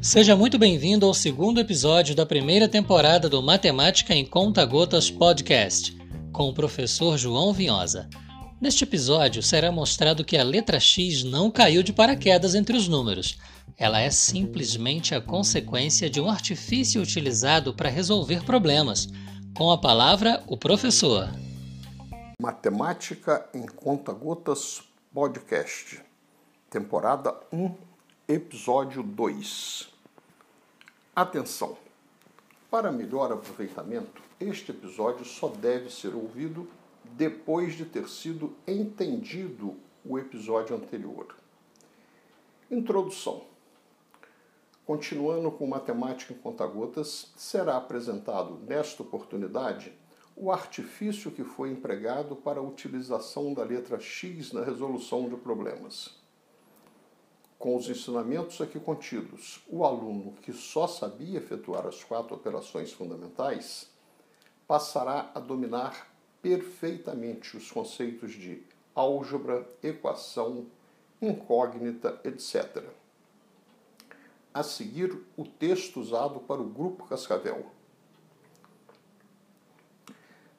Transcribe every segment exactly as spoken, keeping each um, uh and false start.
Seja muito bem-vindo ao segundo episódio da primeira temporada do Matemática em Conta-Gotas Podcast, com o professor João Vinhosa. Neste episódio será mostrado que a letra X não caiu de paraquedas entre os números. Ela é simplesmente a consequência de um artifício utilizado para resolver problemas. Com a palavra, o professor. Matemática em Conta-Gotas Podcast, temporada um. Episódio dois. Atenção! Para melhor aproveitamento, este episódio só deve ser ouvido depois de ter sido entendido o episódio anterior. Introdução. Continuando com Matemática em Conta-Gotas, será apresentado nesta oportunidade o artifício que foi empregado para a utilização da letra X na resolução de problemas. Com os ensinamentos aqui contidos, o aluno que só sabia efetuar as quatro operações fundamentais passará a dominar perfeitamente os conceitos de álgebra, equação, incógnita, etcétera. A seguir, o texto usado para o grupo Cascavel.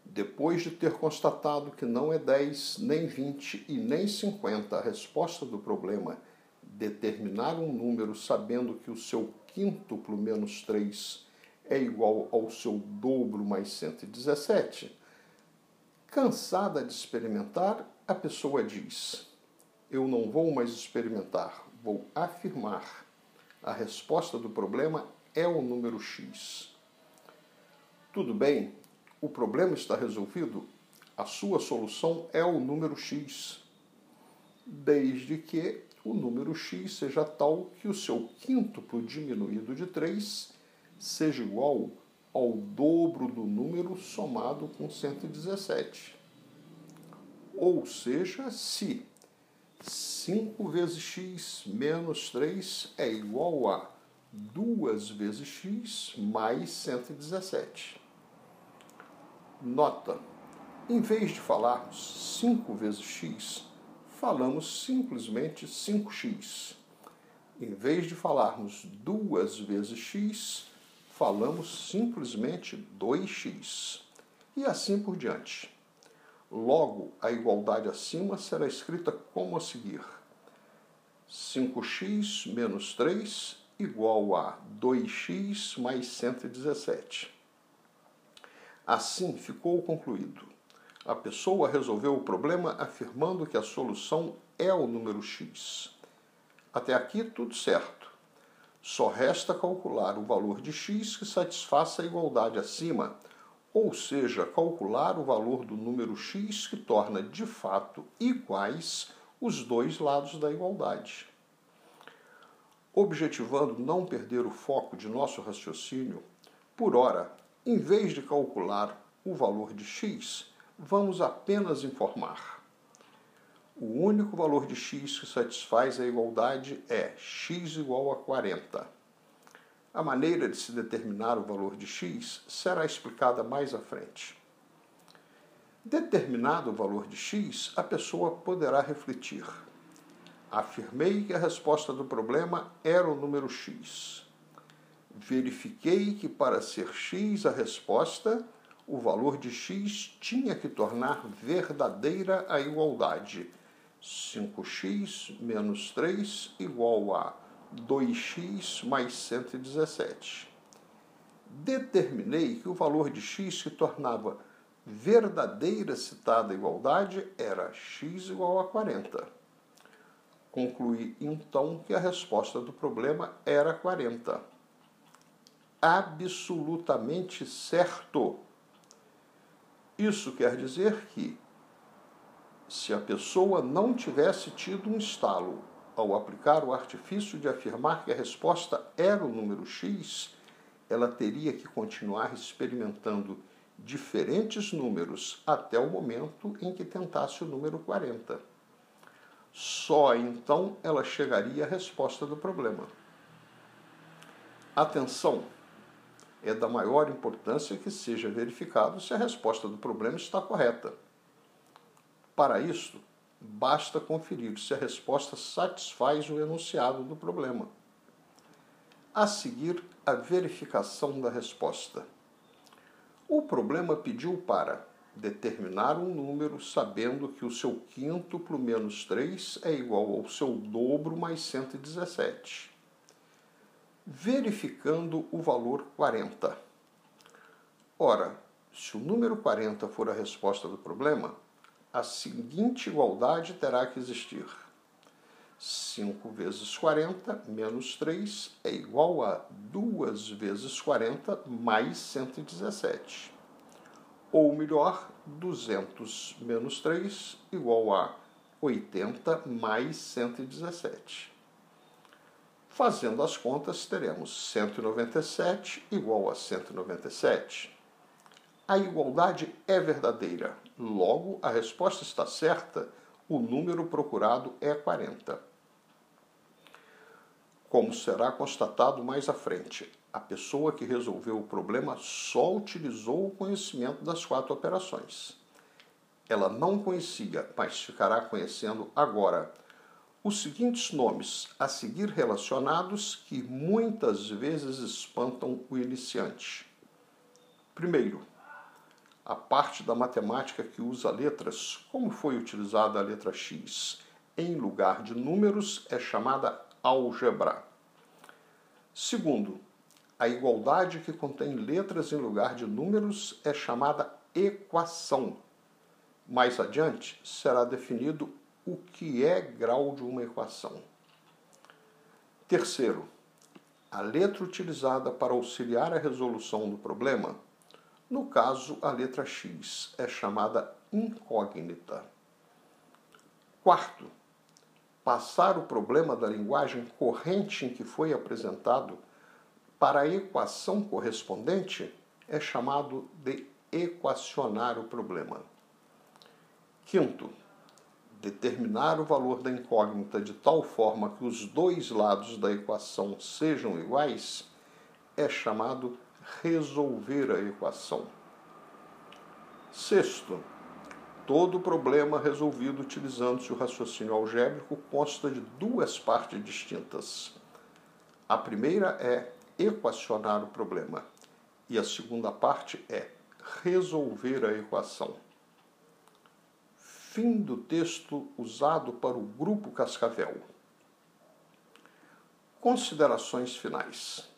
Depois de ter constatado que não é dez, nem vinte e nem cinquenta a resposta do problema, determinar um número sabendo que o seu quíntuplo menos três é igual ao seu dobro mais cento e dezessete, cansada de experimentar, a pessoa diz: eu não vou mais experimentar, vou afirmar. A resposta do problema é o número X. Tudo bem, o problema está resolvido, a sua solução é o número X, desde que o número X seja tal que o seu quíntuplo diminuído de três seja igual ao dobro do número somado com cento e dezessete. Ou seja, se cinco vezes X menos três é igual a duas vezes X mais cento e dezessete. Nota: em vez de falarmos cinco vezes X, falamos simplesmente cinco x. Em vez de falarmos duas vezes x, falamos simplesmente dois x. E assim por diante. Logo, a igualdade acima será escrita como a seguir: cinco x menos três igual a dois x mais cento e dezessete. Assim ficou concluído. A pessoa resolveu o problema afirmando que a solução é o número X. Até aqui tudo certo. Só resta calcular o valor de X que satisfaça a igualdade acima, ou seja, calcular o valor do número X que torna de fato iguais os dois lados da igualdade. Objetivando não perder o foco de nosso raciocínio, por ora, em vez de calcular o valor de X, vamos apenas informar. O único valor de x que satisfaz a igualdade é x igual a quarenta. A maneira de se determinar o valor de x será explicada mais à frente. Determinado o valor de x, a pessoa poderá refletir: afirmei que a resposta do problema era o número x. Verifiquei que para ser x a resposta, o valor de x tinha que tornar verdadeira a igualdade. cinco x menos três igual a dois x mais cento e dezessete. Determinei que o valor de x que tornava verdadeira citada igualdade era x igual a quarenta. Concluí, então, que a resposta do problema era quarenta. Absolutamente certo! Isso quer dizer que, se a pessoa não tivesse tido um estalo ao aplicar o artifício de afirmar que a resposta era o número X, ela teria que continuar experimentando diferentes números até o momento em que tentasse o número quarenta. Só então ela chegaria à resposta do problema. Atenção! É da maior importância que seja verificado se a resposta do problema está correta. Para isso, basta conferir se a resposta satisfaz o enunciado do problema. A seguir, a verificação da resposta. O problema pediu para determinar um número sabendo que o seu quíntuplo menos três é igual ao seu dobro mais cento e dezessete. Verificando o valor quarenta. Ora, se o número quarenta for a resposta do problema, a seguinte igualdade terá que existir. cinco vezes quarenta menos três é igual a duas vezes quarenta mais cento e dezessete. Ou melhor, duzentos menos três igual a oitenta mais cento e dezessete. Fazendo as contas, teremos cento e noventa e sete igual a cento e noventa e sete. A igualdade é verdadeira. Logo, a resposta está certa. O número procurado é quarenta. Como será constatado mais à frente, a pessoa que resolveu o problema só utilizou o conhecimento das quatro operações. Ela não conhecia, mas ficará conhecendo agora, os seguintes nomes a seguir relacionados que muitas vezes espantam o iniciante. Primeiro, a parte da matemática que usa letras, como foi utilizada a letra X, em lugar de números, é chamada álgebra. Segundo, a igualdade que contém letras em lugar de números é chamada equação. Mais adiante, será definido o que é grau de uma equação. Terceiro, a letra utilizada para auxiliar a resolução do problema, no caso, a letra X, é chamada incógnita. Quarto, passar o problema da linguagem corrente em que foi apresentado para a equação correspondente é chamado de equacionar o problema. Quinto, determinar o valor da incógnita de tal forma que os dois lados da equação sejam iguais é chamado resolver a equação. Sexto, todo problema resolvido utilizando-se o raciocínio algébrico consta de duas partes distintas. A primeira é equacionar o problema e a segunda parte é resolver a equação. Fim do texto usado para o Grupo Cascavel. Considerações finais.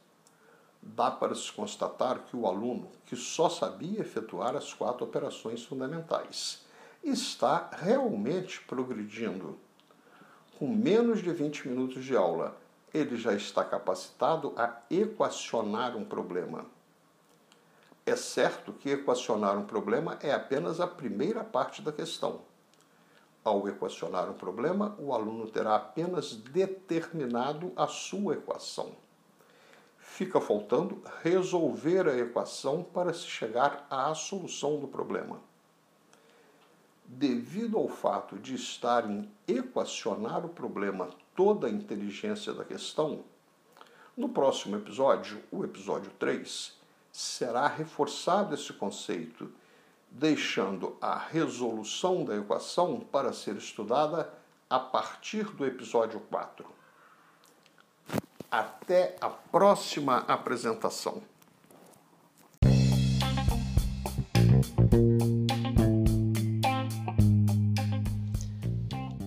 Dá para se constatar que o aluno, que só sabia efetuar as quatro operações fundamentais, está realmente progredindo. Com menos de vinte minutos de aula, ele já está capacitado a equacionar um problema. É certo que equacionar um problema é apenas a primeira parte da questão. Ao equacionar um problema, o aluno terá apenas determinado a sua equação. Fica faltando resolver a equação para se chegar à solução do problema. Devido ao fato de estar em equacionar o problema toda a inteligência da questão, no próximo episódio, o episódio três, será reforçado esse conceito, deixando a resolução da equação para ser estudada a partir do episódio quatro. Até a próxima apresentação.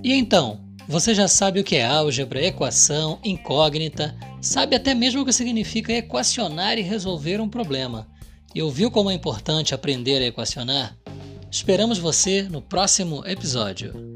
E então, você já sabe o que é álgebra, equação, incógnita, sabe até mesmo o que significa equacionar e resolver um problema. E ouviu como é importante aprender a equacionar? Esperamos você no próximo episódio.